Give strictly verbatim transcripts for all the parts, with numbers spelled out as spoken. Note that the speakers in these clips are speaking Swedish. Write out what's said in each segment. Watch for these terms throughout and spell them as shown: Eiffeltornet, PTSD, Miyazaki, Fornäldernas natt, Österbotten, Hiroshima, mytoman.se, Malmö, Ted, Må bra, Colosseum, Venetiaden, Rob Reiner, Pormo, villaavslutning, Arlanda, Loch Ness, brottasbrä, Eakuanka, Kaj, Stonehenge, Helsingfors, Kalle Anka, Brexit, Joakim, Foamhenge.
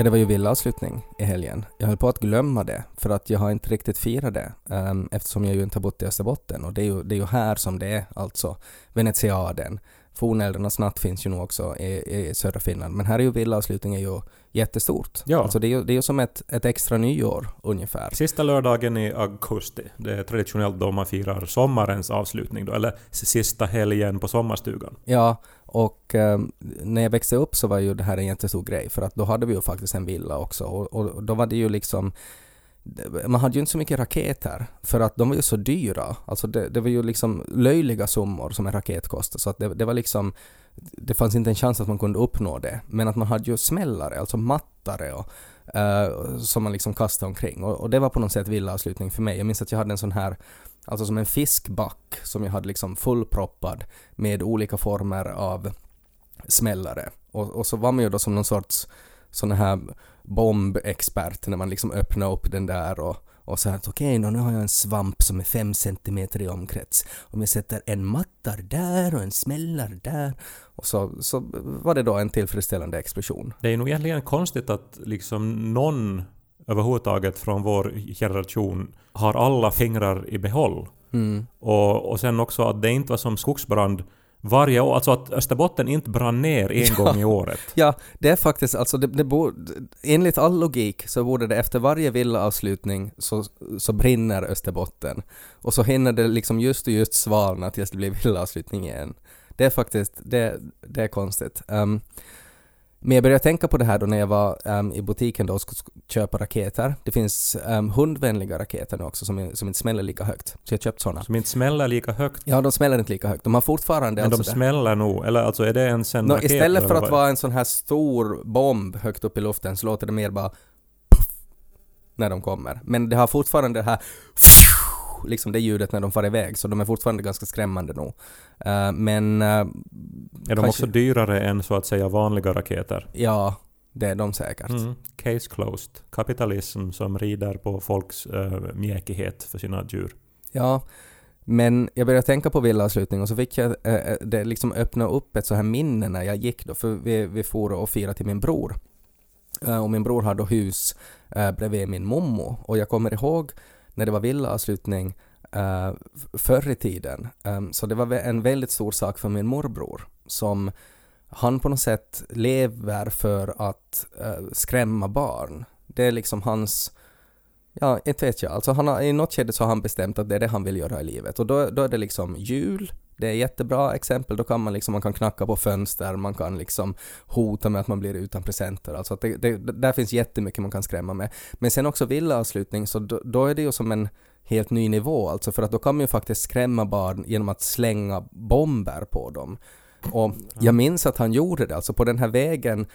Ja, det var ju villavslutning i helgen. Jag höll på att glömma det för att jag har inte riktigt firat det um, eftersom jag ju inte har bott i Österbotten. Och det är, ju, det är ju här som det är, alltså Venetiaden. Fornäldernas natt finns ju nog också i, i södra Finland. Men här är ju villavslutning är ju jättestort. Ja. Alltså det är ju, det är ju som ett, ett extra nyår ungefär. Sista lördagen i augusti. Det är traditionellt då man firar sommarens avslutning då, eller sista helgen på sommarstugan. Ja. Och eh, när jag växte upp så var ju det här en jättestor grej, för att då hade vi ju faktiskt en villa också, och, och då var det ju liksom, man hade ju inte så mycket raketer för att de var ju så dyra, alltså det, det var ju liksom löjliga summor som en raket kostade, så att det, det var liksom, det fanns inte en chans att man kunde uppnå det, men att man hade ju smällare, alltså mattare och, eh, som man liksom kastade omkring, och, och det var på något sätt villaavslutning för mig. Jag minns att jag hade en sån här, alltså som en fiskback som jag hade liksom fullproppad med olika former av smällare. Och, och så var man ju då som någon sorts sån här bombexpert när man liksom öppnade upp den där och, och så här, okej, okay, nu har jag en svamp som är fem centimeter i omkrets. Om jag sätter en mattar där och en smällar där. Och så, så var det då en tillfredsställande explosion. Det är nog egentligen konstigt att liksom någon överhuvudtaget från vår generation har alla fingrar i behåll. Mm. Och, och sen också att det inte var som skogsbrand varje år, alltså att Österbotten inte brann ner en ja, gång i året. Ja, det är faktiskt, alltså det, det bo, enligt all logik så borde det efter varje villaavslutning så, så brinner Österbotten. Och så hinner det liksom just och just svalna tills det blir villaavslutning igen. Det är faktiskt, det, det är konstigt. Um, Men jag började tänka på det här då när jag var um, i butiken då och skulle köpa raketer. Det finns um, hundvänliga raketer nu också som, är, som inte smäller lika högt. Så jag köpte sådana. Som inte smäller lika högt? Ja, de smäller inte lika högt. De har fortfarande... Men alltså de smäller det. nog, eller alltså är det en sen no, raket? Istället för att vara en sån här stor bomb högt upp i luften så låter det mer bara puff när de kommer. Men det har fortfarande det här liksom det ljudet när de far iväg, så de är fortfarande ganska skrämmande nog. Uh, men... Uh, är kanske... de också dyrare än så att säga vanliga raketer? Ja, det är de säkert. Mm. Case closed. Kapitalism som rider på folks uh, mjäkighet för sina djur. Ja, men jag började tänka på villavslutning och så fick jag uh, det liksom öppna upp ett så här minne när jag gick då, för vi, vi for och firade till min bror. Uh, och min bror hade då hus uh, bredvid min mommo, och jag kommer ihåg när det var villaavslutning uh, förr i tiden. Um, så det var en väldigt stor sak för min morbror, som han på något sätt lever för att uh, skrämma barn. Det är liksom hans, ja, inte vet jag. Alltså han har, i något skede så har han bestämt att det är det han vill göra i livet. Och då, då är det liksom jul. Det är ett jättebra exempel. Då kan man liksom, man kan knacka på fönster, man kan liksom hota med att man blir utan presenter. Alltså att det, det, där finns jättemycket man kan skrämma med. Men sen också villaavslutning, så då, då är det ju som en helt ny nivå. Alltså för att då kan man ju faktiskt skrämma barn genom att slänga bomber på dem. Och jag minns att han gjorde det, alltså på den här vägen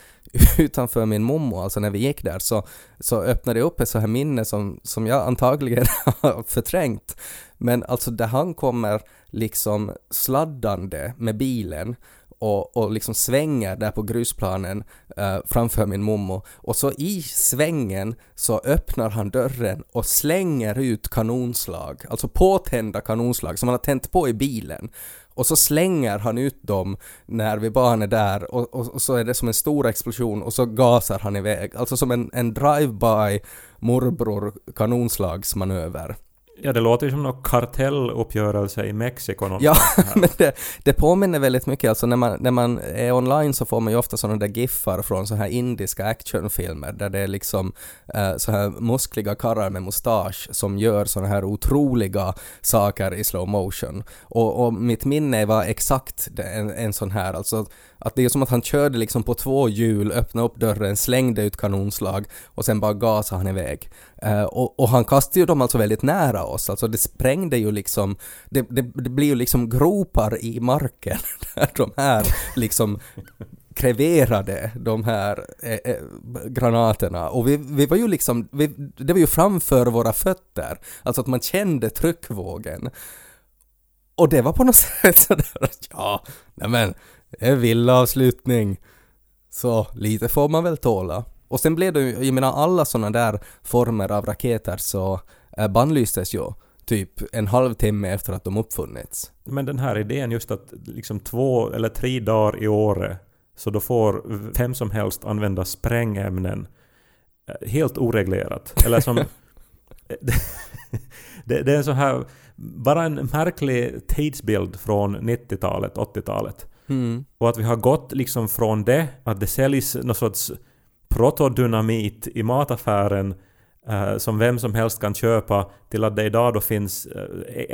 utanför min mommo, alltså när vi gick där så, så öppnade det upp ett så här minne som, som jag antagligen har förträngt, men alltså där han kommer liksom sladdande med bilen och, och liksom svänger där på grusplanen eh, framför min mommo, och så i svängen så öppnar han dörren och slänger ut kanonslag, alltså påtända kanonslag som han har tänt på i bilen. Och så slänger han ut dem när vi barn är där, och, och, och så är det som en stor explosion och så gasar han iväg. Alltså som en, en drive-by morbror kanonslagsmanöver. Ja, det låter ju som någon kartelluppgörelse i Mexiko. Någon ja, men det, det påminner väldigt mycket. Alltså när man, när man är online så får man ju ofta sådana där giffar från så här indiska actionfilmer där det är liksom eh, så här muskliga karrar med mustasch som gör sådana här otroliga saker i slow motion. Och, och mitt minne var exakt en, en sån här, alltså att det är som att han körde liksom på två hjul, öppnade upp dörren, slängde ut kanonslag och sen bara gasade han iväg. Uh, och, och han kastade ju dem alltså väldigt nära oss. Alltså det sprängde ju liksom, det, det, det blir ju liksom gropar i marken där de här liksom kreverade de här eh, eh, granaterna. Och vi, vi var ju liksom, vi, det var ju framför våra fötter. Alltså att man kände tryckvågen. Och det var på något sätt sådär, ja, nej men det är villaavslutning. Så lite får man väl tåla. Och sen blev det ju, jag menar alla sådana där former av raketer så bannlystes ju typ en halvtimme efter att de uppfunnits. Men den här idén just att liksom två eller tre dagar i året så då får vem som helst använda sprängämnen. helt oreglerat. Eller som... det, det är så här... Bara en märklig tidsbild från nittiotalet, åttiotalet. Mm. Och att vi har gått liksom från det, att det säljs någon sorts protodynamit i mataffären eh, som vem som helst kan köpa, till att det idag då finns eh,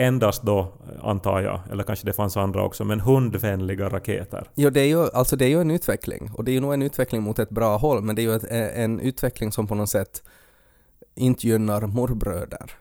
endast då, antar jag, eller kanske det fanns andra också, men hundvänliga raketer. Jo, det är ju, alltså det är ju en utveckling, och det är ju nog en utveckling mot ett bra håll, men det är ju ett, en utveckling som på något sätt inte gynnar morbröder.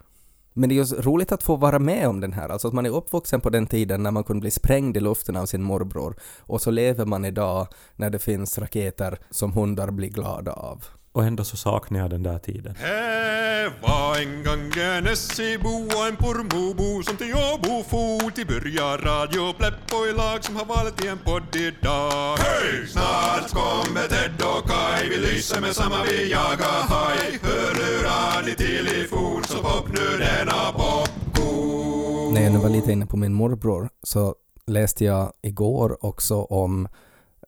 Men det är ju roligt att få vara med om den här. Alltså att man är uppvuxen på den tiden när man kunde bli sprängd i luften av sin morbror. Och så lever man idag när det finns raketer som hundar blir glada av. Och ändå så saknar jag den där tiden. Här var en gång en S C-bo och en pormobo som till Åbo fot i börja radio Pleppo i lag som har valt i en podd idag. Hej! Snart kommer Ted och Kai, vi lyser med samma, vi jagar haj. Hör hur han i telefon så pop nu denna popcorn. När jag nu var lite inne på min morbror så läste jag igår också om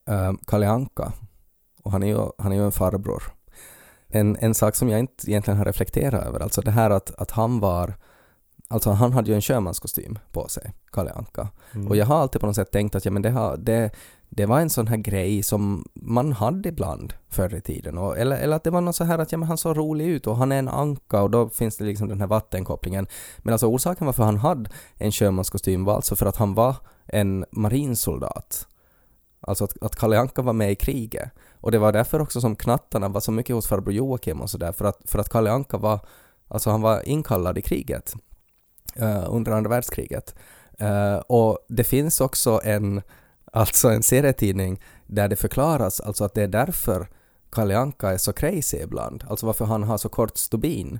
eh, Kalle Anka. Och han är ju, han är ju en farbror. En, en sak som jag inte egentligen har reflekterat över, alltså det här att, att han var, alltså han hade ju en körmanskostym på sig, Kalle Anka. Mm. Och jag har alltid på något sätt tänkt att ja, men det, har, det, det var en sån här grej som man hade ibland förr i tiden. Och, eller, eller att det var något så här att ja, men han såg rolig ut och han är en anka och då finns det liksom den här vattenkopplingen. Men alltså orsaken varför han hade en körmanskostym var alltså för att han var en marinsoldat. Alltså att, att Kalle Anka var med i kriget. Och det var därför också som knattarna var så mycket hos farbror Joakim och sådär. För att, för att Kalle Anka var, alltså han var inkallad i kriget. Uh, under andra världskriget. Uh, och det finns också en, alltså en serietidning där det förklaras alltså att det är därför Kalle Anka är så crazy ibland. Alltså varför han har så kort stubin.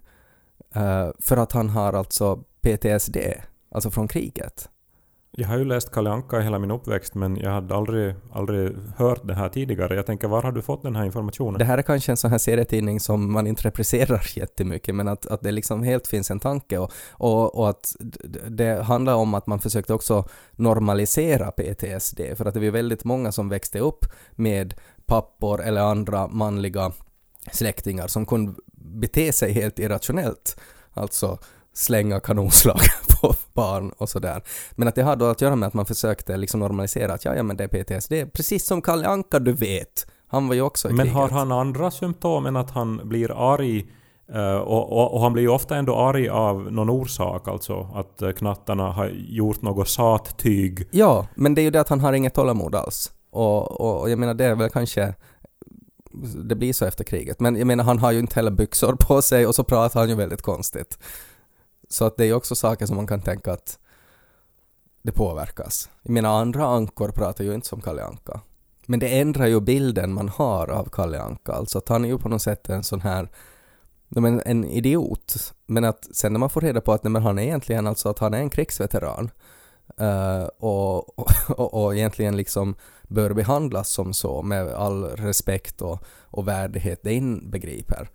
Uh, för att han har alltså P T S D. Alltså från kriget. Jag har ju läst Kalle Anka hela min uppväxt, men jag hade aldrig, aldrig hört det här tidigare. Jag tänker, var har du fått den här informationen? Det här är kanske en sån här serietidning som man inte represserar jättemycket, men att, att det liksom helt finns en tanke. Och, och, och att det handlar om att man försökte också normalisera P T S D. För att det var väldigt många som växte upp med pappor eller andra manliga släktingar som kunde bete sig helt irrationellt. Alltså... slänga kanonslag på barn och sådär. Men att det hade att göra med att man försökte liksom normalisera att ja, ja men det är P T S D. Precis som Kalle Anka, du vet. Han var ju också i Men kriget. Har han andra symptom än att han blir arg och, och, och han blir ju ofta ändå arg av någon orsak, alltså att knattarna har gjort något sattyg. Ja, men det är ju det att han har inget tålamod alls. Och, och, och jag menar det är väl kanske... det blir så efter kriget. Men jag menar han har ju inte heller byxor på sig och så pratar han ju väldigt konstigt. Så att det är också saker som man kan tänka att det påverkas. Mina andra ankor pratar ju inte som Kalle Anka. Men det ändrar ju bilden man har av Kalle Anka. Alltså att han är ju på något sätt en sån här en idiot. Men att sen när man får reda på att nej, han är egentligen alltså att han är en krigsveteran och, och, och egentligen liksom bör behandlas som så med all respekt och, och värdighet det inbegriper.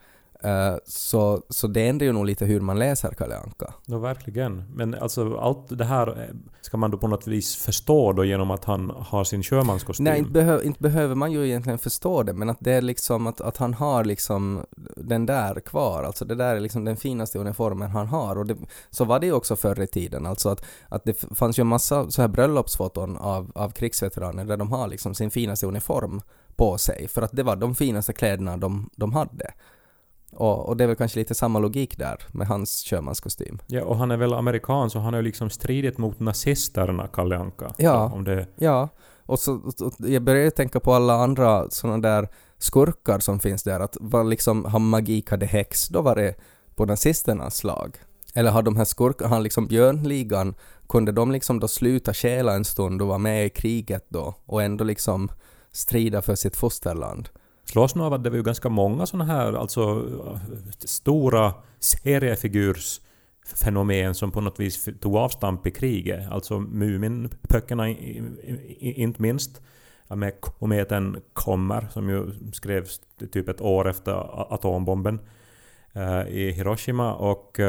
Uh, så, så det ändrar ju nog lite hur man läser Kalle Anka. Ja, verkligen. Men alltså, allt det här ska man då på något vis förstå då genom att han har sin körmanskostym? Nej, inte, behö- inte behöver man ju egentligen förstå det, men att det är liksom att, att han har liksom den där kvar. Alltså det där är liksom den finaste uniformen han har. Och det, så var det ju också förr i tiden. Alltså att, att det fanns ju en massa så här bröllopsfoton av, av krigsveteraner där de har liksom sin finaste uniform på sig. För att det var de finaste kläderna de, de hade. Och, och det är väl kanske lite samma logik där med hans körmanskostym. Ja, och han är väl amerikan så han har ju liksom stridit mot nazisterna, Kalle Anka. Ja, om det... ja. Och så och jag började tänka på alla andra sådana där skurkar som finns där. Att var liksom, han magikade häx, då var det på nazisternas lag. Eller har de här skurkarna, han liksom Björnligan, kunde de liksom då sluta käla en stund och vara med i kriget då? Och ändå liksom strida för sitt fosterland. Slås nog av att det var ju ganska många såna här alltså stora seriefigursfenomen som på något vis tog avstamp i kriget. Alltså Muminpöckerna inte minst med kometen Kommer som ju skrevs typ ett år efter atombomben i Hiroshima och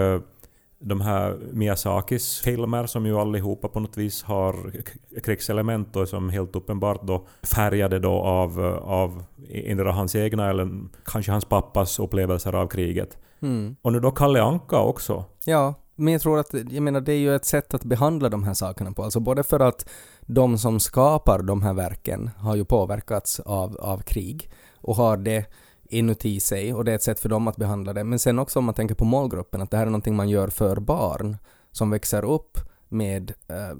de här Miyazakis filmer som ju allihopa på något vis har krigselement och som helt uppenbart då färgade då av, av endera hans egna eller kanske hans pappas upplevelser av kriget. Mm. Och nu då Kalle Anka också. Ja, men jag tror att jag menar, det är ju ett sätt att behandla de här sakerna på. Alltså både för att de som skapar de här verken har ju påverkats av, av krig och har det inuti sig, och det är ett sätt för dem att behandla det. Men sen också om man tänker på målgruppen, att det här är någonting man gör för barn som växer upp med eh,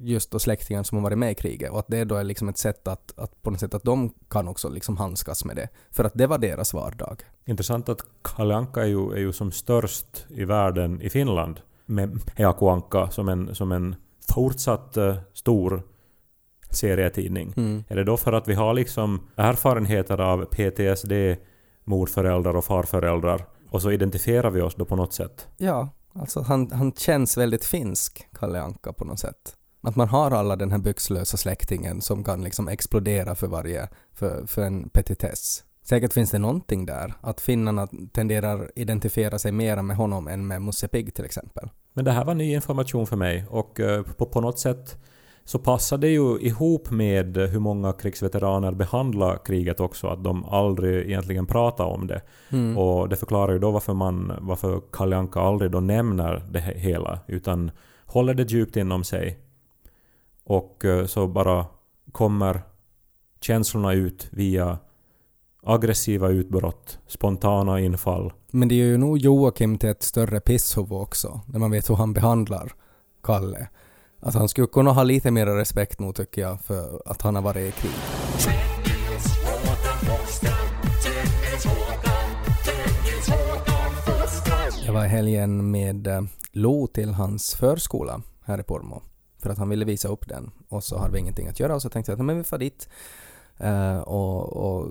just då släktingar som har varit med i kriget, och att det då är liksom ett sätt att, att på något sätt att de kan också liksom handskas med det, för att det var deras vardag. Intressant att Kalle Anka är ju, är ju som störst i världen i Finland med Eakuanka som en, som en fortsatt eh, stor serietidning. Mm. Är det då för att vi har liksom erfarenheter av P T S D, morföräldrar och farföräldrar, och så identifierar vi oss då på något sätt? Ja, alltså han, han känns väldigt finsk, Kalle Anka, på något sätt. Att man har alla den här byxlösa släktingen som kan liksom explodera för varje, för, för en petitess. Säkert finns det någonting där, att finnarna tenderar identifiera sig mer med honom än med Musse Pigg till exempel. Men det här var ny information för mig, och eh, på, på något sätt så passar det ju ihop med hur många krigsveteraner behandlar kriget också, att de aldrig egentligen pratar om det. Mm. Och det förklarar ju då varför man, varför Kalle Anka aldrig då nämner det hela, utan håller det djupt inom sig, och så bara kommer känslorna ut via aggressiva utbrott, spontana infall. Men det är ju nog Joakim till ett större pisshuvud också, när man vet hur han behandlar Kalle. Alltså han skulle kunna ha lite mer respekt nog, tycker jag, för att han har varit i krig. Jag var i helgen med Lo till hans förskola här i Pormo, för att han ville visa upp den. Och så har vi ingenting att göra, och så tänkte jag att men vi får dit uh, och, och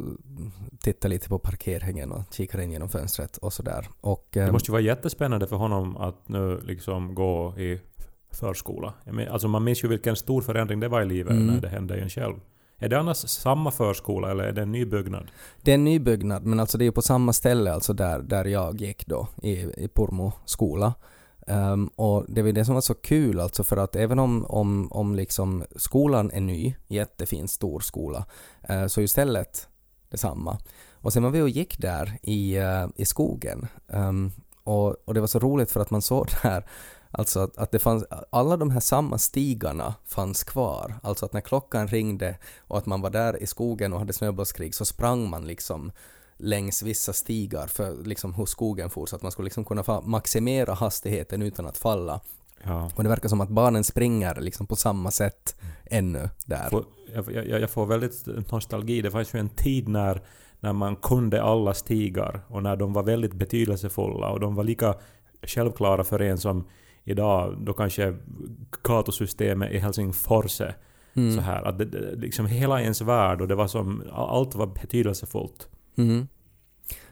titta lite på parkeringen och kika in genom fönstret och sådär. Och, um, det måste ju vara jättespännande för honom att nu liksom gå i förskola. Alltså man minns ju vilken stor förändring det var i livet mm. när det hände en själv. Är det annars samma förskola eller är det en ny byggnad? Det är en ny byggnad, men alltså det är på samma ställe, alltså där, där jag gick då i, i Pormo skola. Um, och det var det som var så kul, alltså, för att även om, om, om liksom skolan är ny, jättefin stor skola, uh, så är ju stället detsamma. Och sen var vi och gick där i, uh, i skogen um, och, och det var så roligt för att man såg där. Alltså att, att det fanns, alla de här samma stigarna fanns kvar. Alltså att när klockan ringde och att man var där i skogen och hade snöbollskrig, så sprang man liksom längs vissa stigar för liksom hur skogen for, så att man skulle liksom kunna fa- maximera hastigheten utan att falla. Ja. Och det verkar som att barnen springer liksom på samma sätt ännu där. Jag, jag, jag får väldigt nostalgi. Det fanns ju en tid när, när man kunde alla stigar och när de var väldigt betydelsefulla och de var lika självklara för en som idag då kanske gatusystemet i Helsingfors mm. så här att det, det, liksom hela ens värld, och det var som allt var betydelsefullt. Mm.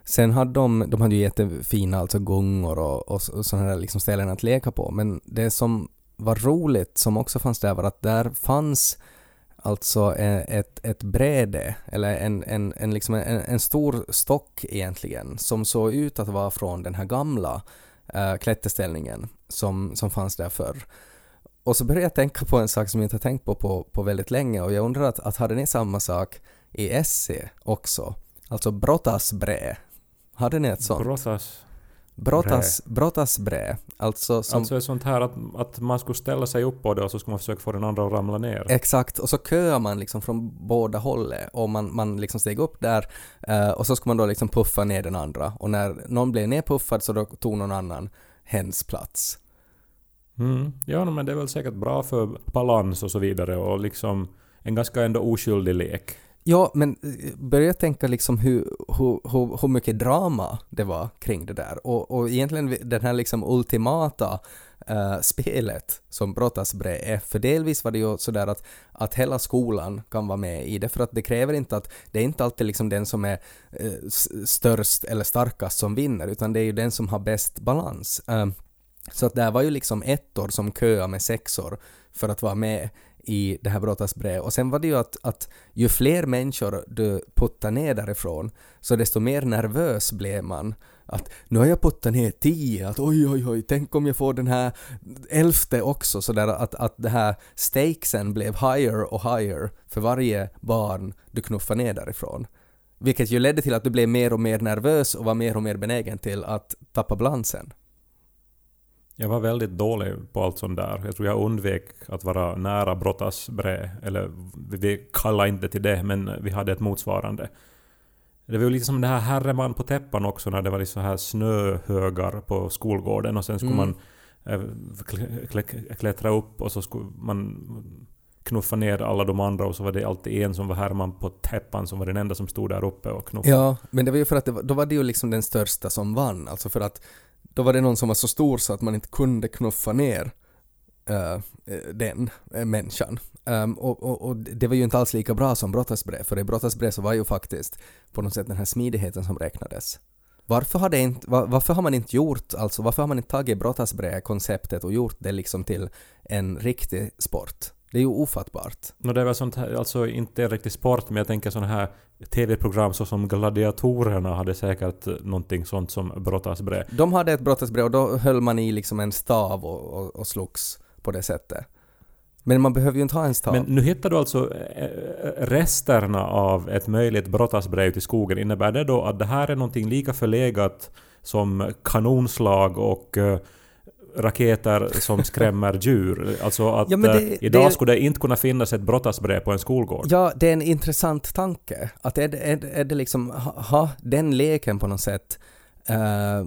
Sen hade de de hade ju jättefina alltså gångor och, och, och sådana där liksom ställen att leka på, men det som var roligt som också fanns där var att där fanns alltså ett, ett bräde eller en, en, en, liksom en, en stor stock egentligen som såg ut att vara från den här gamla Uh, klätterställningen som, som fanns där förr. Och så började jag tänka på en sak som jag inte har tänkt på på, på väldigt länge, och jag undrar att, att hade ni samma sak i S C också? Alltså brottasbrä. Hade ni ett sånt? Brottas. Brottas, brottasbrä. Alltså, som, alltså sånt här att, att man skulle ställa sig upp på det och så skulle man försöka få den andra att ramla ner. Exakt, och så köar man liksom från båda hållet och man, man liksom steg upp där eh, och så skulle man då liksom puffa ner den andra, och när någon blev nerpuffad så då tog någon annan hens plats. Mm. Ja, men det är väl säkert bra för balans och så vidare, och liksom en ganska ändå oskyldig lek. Ja, men började tänka liksom hur, hur, hur, hur mycket drama det var kring det där. Och, och egentligen den här liksom ultimata eh, spelet som brottasbrä är, för delvis var det ju sådär att, att hela skolan kan vara med i det, för att det kräver inte att det är inte alltid liksom den som är eh, störst eller starkast som vinner, utan det är ju den som har bäst balans. Eh, så att där var ju liksom ettor som köade med sexor för att vara med i det här brottasbrevet. Och sen var det ju att, att ju fler människor du puttar ner därifrån, så desto mer nervös blev man. Att nu har jag puttat ner tio, att oj oj oj, tänk om jag får den här elfte också. Så där, att, att det här stakesen blev higher och higher för varje barn du knuffar ner därifrån. Vilket ju ledde till att du blev mer och mer nervös och var mer och mer benägen till att tappa balansen. Jag var väldigt dålig på allt sånt där. Jag tror jag undvek att vara nära brottasbrä. Eller vi kallade inte till det, men vi hade ett motsvarande. Det var ju liksom det här herreman på täppan också, när det var liksom så här snöhögar på skolgården. Och sen skulle mm. man klättra upp och så skulle man knuffa ner alla de andra, och så var det alltid en som var härman på täppan som var den enda som stod där uppe och knuffade. Ja, men det var ju för att det var, då var det ju liksom den största som vann. Alltså för att då var det någon som var så stor så att man inte kunde knuffa ner uh, den uh, människan. Um, och, och, och det var ju inte alls lika bra som brottasbrev, för i brottasbrev så var ju faktiskt på något sätt den här smidigheten som räknades. Varför har, det inte, var, varför har man inte gjort, alltså varför har man inte tagit brottasbrev-konceptet och gjort det liksom till en riktig sport? Det är ju ofattbart. No, det var sånt här, alltså inte riktigt sport, men jag tänker sådana här tv-program så som Gladiatorerna hade säkert någonting sånt som brottasbrä. De hade ett brottasbrä och då höll man i liksom en stav och, och, och slogs på det sättet. Men man behöver ju inte ha en stav. Men nu hittar du alltså resterna av ett möjligt brottasbrä ute i skogen. Innebär det då att det här är någonting lika förlegat som kanonslag och raketer som skrämmer djur? Alltså att ja, det, idag det, skulle det inte kunna finnas ett brottasbrä på en skolgård. Ja, det är en intressant tanke. Att är det, är, är det liksom, ha den leken på något sätt eh,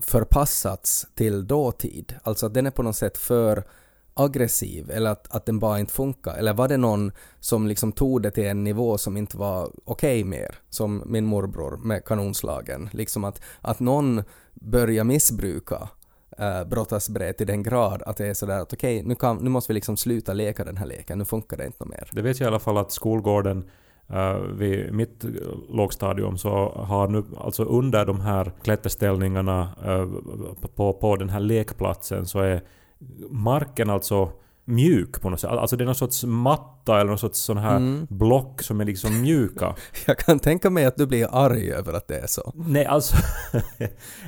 förpassats till dåtid? Alltså att den är på något sätt för aggressiv, eller att, att den bara inte funkar? Eller var det någon som liksom tog det till en nivå som inte var okej mer, som min morbror med kanonslagen? Liksom att, att någon börjar missbruka brottasbrett i den grad att det är sådär att okej, okay, nu, kan, nu måste vi liksom sluta leka den här leken, nu funkar det inte mer. Det vet jag i alla fall att skolgården uh, vid mitt lågstadium så har nu, alltså under de här klätterställningarna uh, på, på den här lekplatsen, så är marken alltså mjuk på något sätt. Alltså det är någon sorts matta eller någon sorts sån här mm. block som är liksom mjuka. Jag kan tänka mig att du blir arg över att det är så. Nej, alltså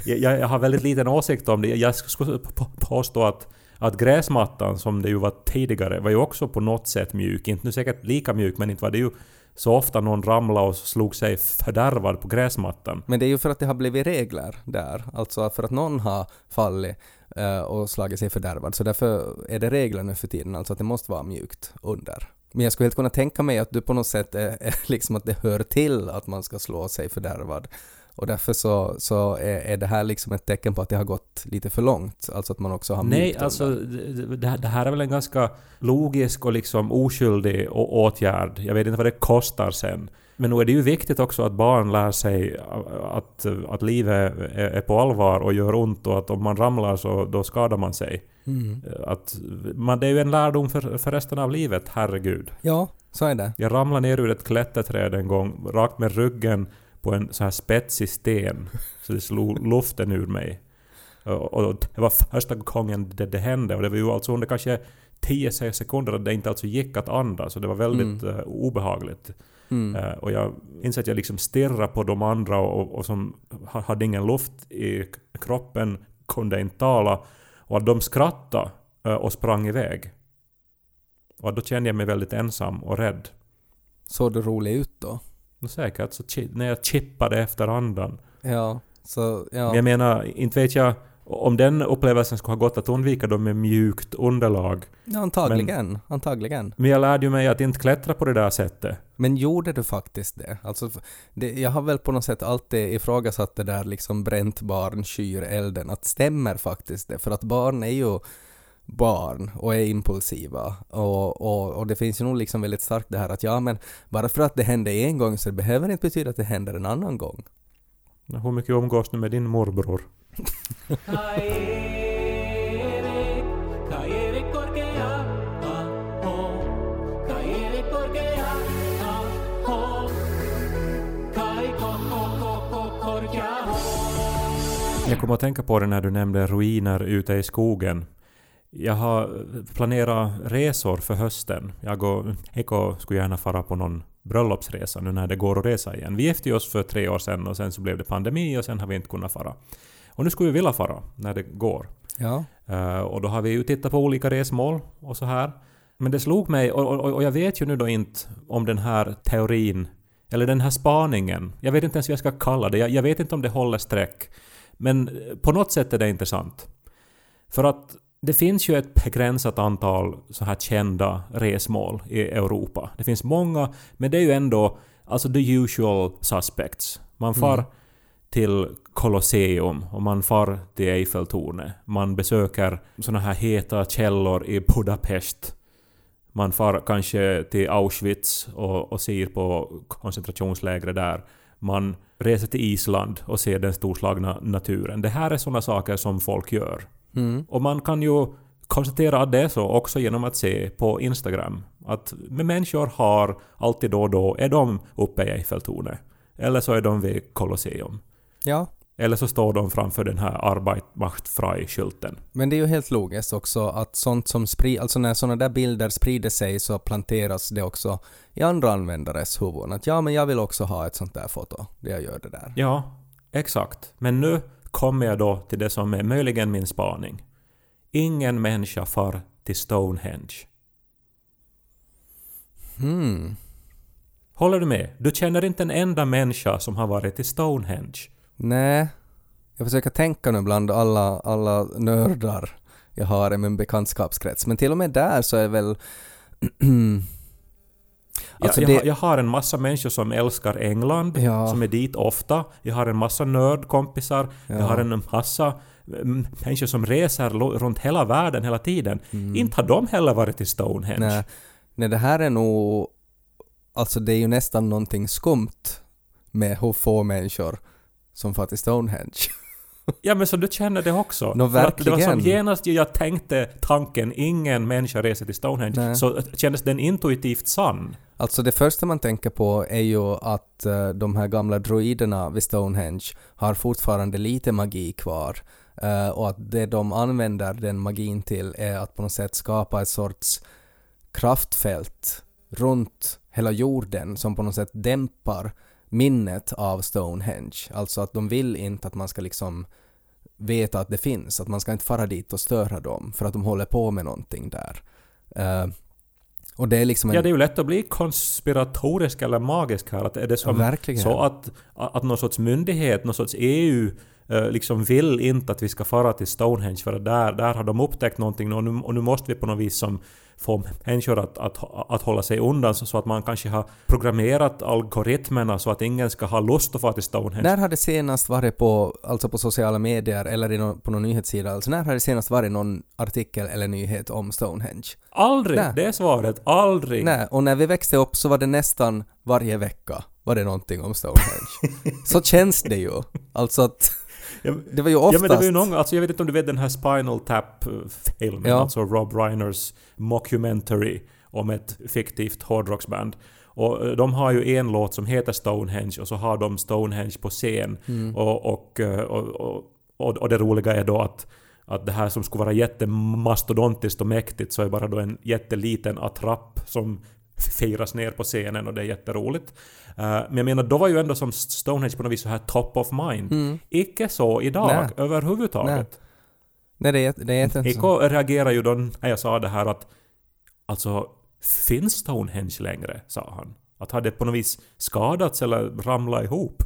jag, jag har väldigt liten åsikt om det. Jag skulle påstå att, att gräsmattan som det ju var tidigare var ju också på något sätt mjuk. Inte nu säkert lika mjuk, men inte var det ju så ofta någon ramlade och slog sig fördärvad på gräsmattan. Men det är ju för att det har blivit regler där. Alltså för att någon har fallit och slagit sig fördärvad. Så därför är det regler nu för tiden. Alltså att det måste vara mjukt under. Men jag skulle helt kunna tänka mig att du på något sätt är, är liksom att det hör till att man ska slå sig fördärvad. Och därför så, så är, är det här liksom ett tecken på att det har gått lite för långt. Alltså att man också har mjukt. Nej, alltså det, det här är väl en ganska logisk och liksom oskyldig åtgärd. Jag vet inte vad det kostar sen. Men nu är det ju viktigt också att barn lär sig att, att livet är på allvar och gör ont, och att om man ramlar så då skadar man sig. Mm. Att, man, det är ju en lärdom för, för resten av livet, herregud. Ja, så är det. Jag ramlade ner ur ett klätterträd en gång, rakt med ryggen på en så här spetsig sten. Så det slog luften ur mig. Och, och det var första gången det, det hände, och det var ju alltså under kanske tio sekunder att det inte alltså gick att andas, så det var väldigt mm. uh, obehagligt. Mm. Uh, och jag inser att jag liksom stirrar på de andra och, och som hade ingen luft i kroppen, kunde inte tala, och att de skrattade uh, och sprang iväg. Och då kände jag mig väldigt ensam och rädd. Såg det roligt ut då? No, säkert, så chi- när jag chippade efter andan. Ja, så, ja. Men jag menar, inte vet jag om den upplevelsen skulle ha gått att undvika dem med mjukt underlag. Ja, antagligen, men, antagligen. Men jag lärde ju mig att inte klättra på det där sättet. Men gjorde du faktiskt det? Alltså, det jag har väl på något sätt alltid ifrågasatt det där liksom bränt barn kyr elden. Att stämmer faktiskt det? För att barn är ju barn och är impulsiva. Och, och, och det finns ju nog liksom väldigt starkt det här att ja, men bara för att det hände en gång så det behöver inte betyda att det händer en annan gång. Hur mycket omgås nu med din morbror? Jag kommer att tänka på det när du nämnde ruiner ute i skogen. Jag har planerat resor för hösten. Jag går, Eko skulle gärna fara på någon bröllopsresa nu när det går att resa igen. Vi gifte oss för tre år sedan och sen så blev det pandemi och sen har vi inte kunnat fara. Och nu skulle vi vilja fara när det går. Ja. Uh, och då har vi ju tittat på olika resmål och så här. Men det slog mig, och, och, och jag vet ju nu då inte om den här teorin, eller den här spaningen. Jag vet inte ens hur jag ska kalla det. Jag, jag vet inte om det håller streck. Men på något sätt är det intressant. För att det finns ju ett begränsat antal så här kända resmål i Europa. Det finns många, men det är ju ändå alltså the usual suspects. Man far mm. till Colosseum och man far till Eiffeltornet. Man besöker såna här heta källor i Budapest. Man far kanske till Auschwitz och, och ser på koncentrationsläger där. Man reser till Island och ser den storslagna naturen. Det här är såna saker som folk gör. Mm. Och man kan ju konstatera att det är så också genom att se på Instagram. Att människor har alltid då och då, är de uppe i Eiffeltornet. Eller så är de vid Colosseum. Ja. Eller så står de framför den här Arbeit Macht Frei-skylten. Men det är ju helt logiskt också att sånt som sprid, alltså när sådana där bilder sprider sig så planteras det också i andra användares huvuden. Att ja, men jag vill också ha ett sånt där foto där jag gör det där. Ja, exakt. Men nu kommer jag då till det som är möjligen min spaning. Ingen människa far till Stonehenge. Hmm. Håller du med? Du känner inte en enda människa som har varit till Stonehenge. Nej. Jag försöker tänka nu bland alla, alla nördar jag har i min bekantskapskrets. Men till och med där så är väl... Alltså jag, det... jag, jag har en massa människor som älskar England, ja. Som är dit ofta. Jag har en massa nördkompisar. Ja. Jag har en massa människor som reser runt hela världen hela tiden. Mm. Inte har de heller varit i Stonehenge. Nej. Nej, det här är nog... Alltså det är ju nästan någonting skumt med hur få människor som far till Stonehenge. Ja, men så du känner det också. No, verkligen. För att det var som genast jag tänkte tanken, ingen människa reser till Stonehenge. Nej. Så kändes den intuitivt sann. Alltså det första man tänker på är ju att uh, de här gamla droiderna vid Stonehenge har fortfarande lite magi kvar. Uh, och att det de använder den magin till är att på något sätt skapa ett sorts kraftfält runt hela jorden som på något sätt dämpar minnet av Stonehenge. Alltså att de vill inte att man ska liksom veta att det finns. Att man ska inte fara dit och störa dem för att de håller på med någonting där. Uh, och det är liksom en... Ja, det är ju lätt att bli konspiratorisk eller magisk här. Att är det som verkligen. Så att, att någon sorts myndighet, någon sorts E U uh, liksom vill inte att vi ska fara till Stonehenge för att där, där har de upptäckt någonting och nu, och nu måste vi på något vis som få människor att, att, att hålla sig undan så att man kanske har programmerat algoritmerna så att ingen ska ha lust att få till Stonehenge. När har det senast varit på, alltså på sociala medier eller no, på någon nyhetssida? Alltså när har det senast varit någon artikel eller nyhet om Stonehenge? Aldrig, nej. Det är svaret. Aldrig. Nej, och när vi växte upp så var det nästan varje vecka var det någonting om Stonehenge. Så känns det ju. Alltså att... Det var ju oftast... Ja, men det var ju någon, alltså jag vet inte om du vet den här Spinal Tap-filmen, ja. Alltså Rob Reiners mockumentary om ett fiktivt hårdrocksband. Och de har ju en låt som heter Stonehenge och så har de Stonehenge på scen. Mm. Och, och, och, och, och det roliga är då att, att det här som skulle vara jättemastodontiskt och mäktigt så är bara då en jätteliten attrapp som firas ner på scenen och det är jätteroligt. Uh, men jag menar, då var ju ändå som Stonehenge på något vis så här top of mind. Mm. Icke så idag. Nä. Överhuvudtaget. Nej, det är, det är inte Icke så. Reagerar ju då när jag sa det här att alltså, finns Stonehenge längre, sa han. Att hade det på något vis skadats eller ramlat ihop.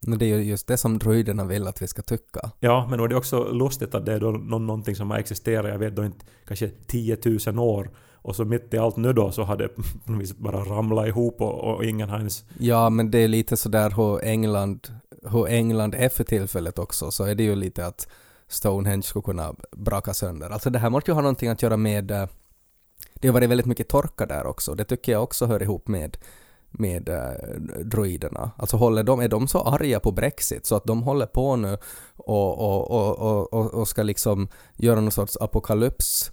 Men det är ju just det som droiderna vill att vi ska tycka. Ja, men då är det också lustigt att det är då någonting som har existerat, jag vet då inte, kanske tiotusen år. Och så mitt i allt nu då så hade bara ramlat ihop och, och ingen har ens... Ja, men det är lite sådär hur England, hur England är för tillfället också. Så är det ju lite att Stonehenge skulle kunna braka sönder. Alltså det här måste ju ha någonting att göra med... Det har varit väldigt mycket torka där också. Det tycker jag också hör ihop med, med droiderna. Alltså håller de, är de så arga på Brexit så att de håller på nu och, och, och, och, och, och ska liksom göra någon sorts apokalyps...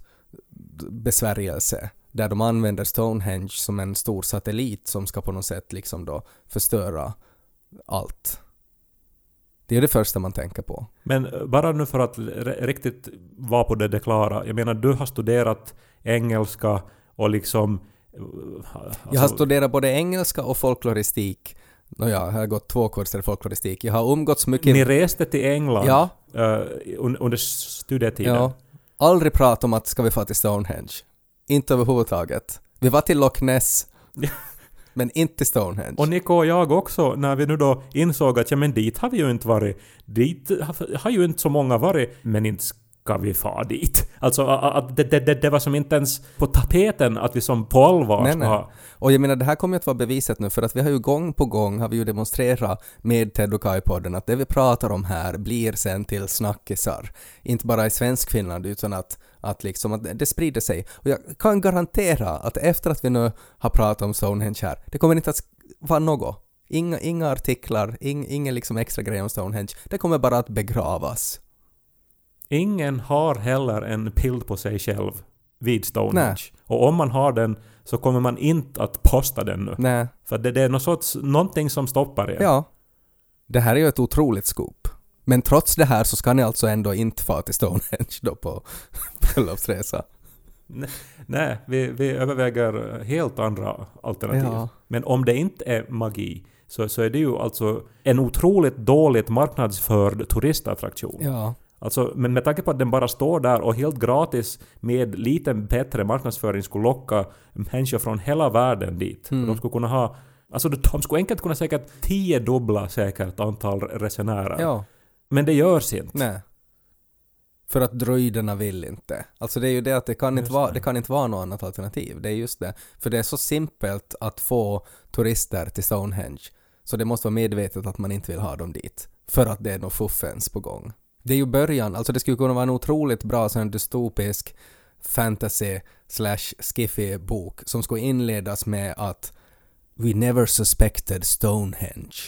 besvärjelse där de använder Stonehenge som en stor satellit som ska på något sätt liksom då förstöra allt. Det är det första man tänker på. Men bara nu för att riktigt vara på det det klara. Jag menar, du har studerat engelska och liksom... Alltså... Jag har studerat både engelska och folkloristik. Nå ja, jag har gått två kurser i folkloristik. Jag har umgåtts mycket... Ni reste till England ja. under studietiden. Ja. Aldrig prat om att ska vi få till Stonehenge. Inte överhuvudtaget. Vi var till Loch Ness. Men inte Stonehenge. Och Nico och jag också, när vi nu då insåg att ja, men dit har vi ju inte varit. Dit har, har ju inte så många varit. Men inte ska vi fara dit. Alltså att det, det, det var som inte ens på tapeten att vi som Paul var. Nej, ska nej. Ha. Och jag menar, det här kommer ju att vara beviset nu. För att vi har ju gång på gång har vi ju demonstrerat med Ted och Kai-podden att det vi pratar om här blir sen till snackisar. Inte bara i svensk Finland, utan att Att, liksom, att det sprider sig. Och jag kan garantera att efter att vi nu har pratat om Stonehenge här, det kommer inte att vara något. Inga, inga artiklar, ing, ingen liksom extra grej om Stonehenge. Det kommer bara att begravas. Ingen har heller en bild på sig själv vid Stonehenge. Nej. Och om man har den så kommer man inte att posta den nu. Nej. För det, det är någon sorts, någonting som stoppar er. Ja. Det här är ju ett otroligt scoop. Men trots det här så ska ni alltså ändå inte fara till Stonehenge då på bröllopsresa. Nej, vi, vi överväger helt andra alternativ. Ja. Men om det inte är magi så, så är det ju alltså en otroligt dåligt marknadsförd turistattraktion. Ja. Alltså, men med tanke på att den bara står där och helt gratis med lite bättre marknadsföring skulle locka människor från hela världen dit. Mm. De skulle kunna ha, alltså de skulle enkelt kunna säkert tio dubbla säkert antal resenärer. Ja. Men det görs inte. Nej. För att dröjderna vill inte. Alltså det är ju det att det kan, inte vara, det kan inte vara något annat alternativ. Det är just det. För det är så simpelt att få turister till Stonehenge. Så det måste vara medvetet att man inte vill ha dem dit. För att det är nog fuffens på gång. Det är ju början. Alltså det skulle kunna vara en otroligt bra sån dystopisk fantasy slash skiffy bok som skulle inledas med att we never suspected Stonehenge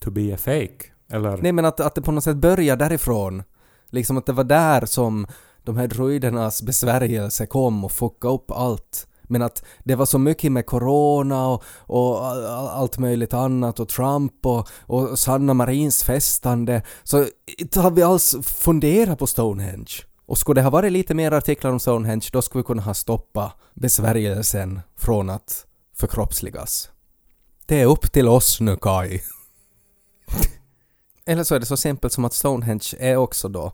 to be a fake. Eller? Nej, men att, att det på något sätt börjar därifrån. Liksom att det var där som de här druidernas besvärjelse kom och fuckade upp allt. Men att det var så mycket med corona och, och allt möjligt annat och Trump och, och Sanna Marins festande. Så inte har vi alls funderat på Stonehenge. Och skulle det ha varit lite mer artiklar om Stonehenge, då skulle vi kunna ha stoppat besvärjelsen från att förkroppsligas. Det är upp till oss nu, Kai. Eller så är det så simpelt som att Stonehenge är också då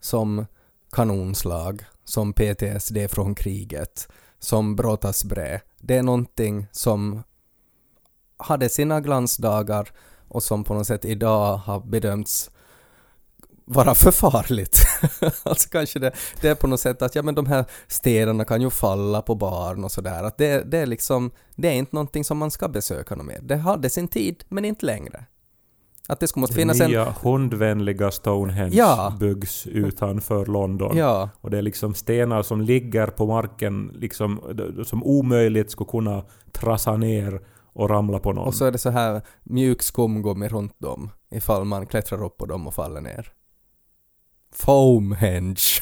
som kanonslag, som P T S D från kriget, som brottas brä. Det är någonting som hade sina glansdagar och som på något sätt idag har bedömts vara för farligt. Alltså kanske det, det är på något sätt att ja, men de här stenarna kan ju falla på barn och sådär. Att det, det, är liksom, det är inte någonting som man ska besöka något mer. Det hade sin tid men inte längre. Att det skulle måste finnas nya en... hundvänliga Stonehenge ja. byggs utanför London. Ja. Och det är liksom stenar som ligger på marken liksom, som omöjligt skulle kunna trassa ner och ramla på någon. Och så är det så här mjuk skumgummi runt dem ifall man klättrar upp på dem och faller ner. Foamhenge.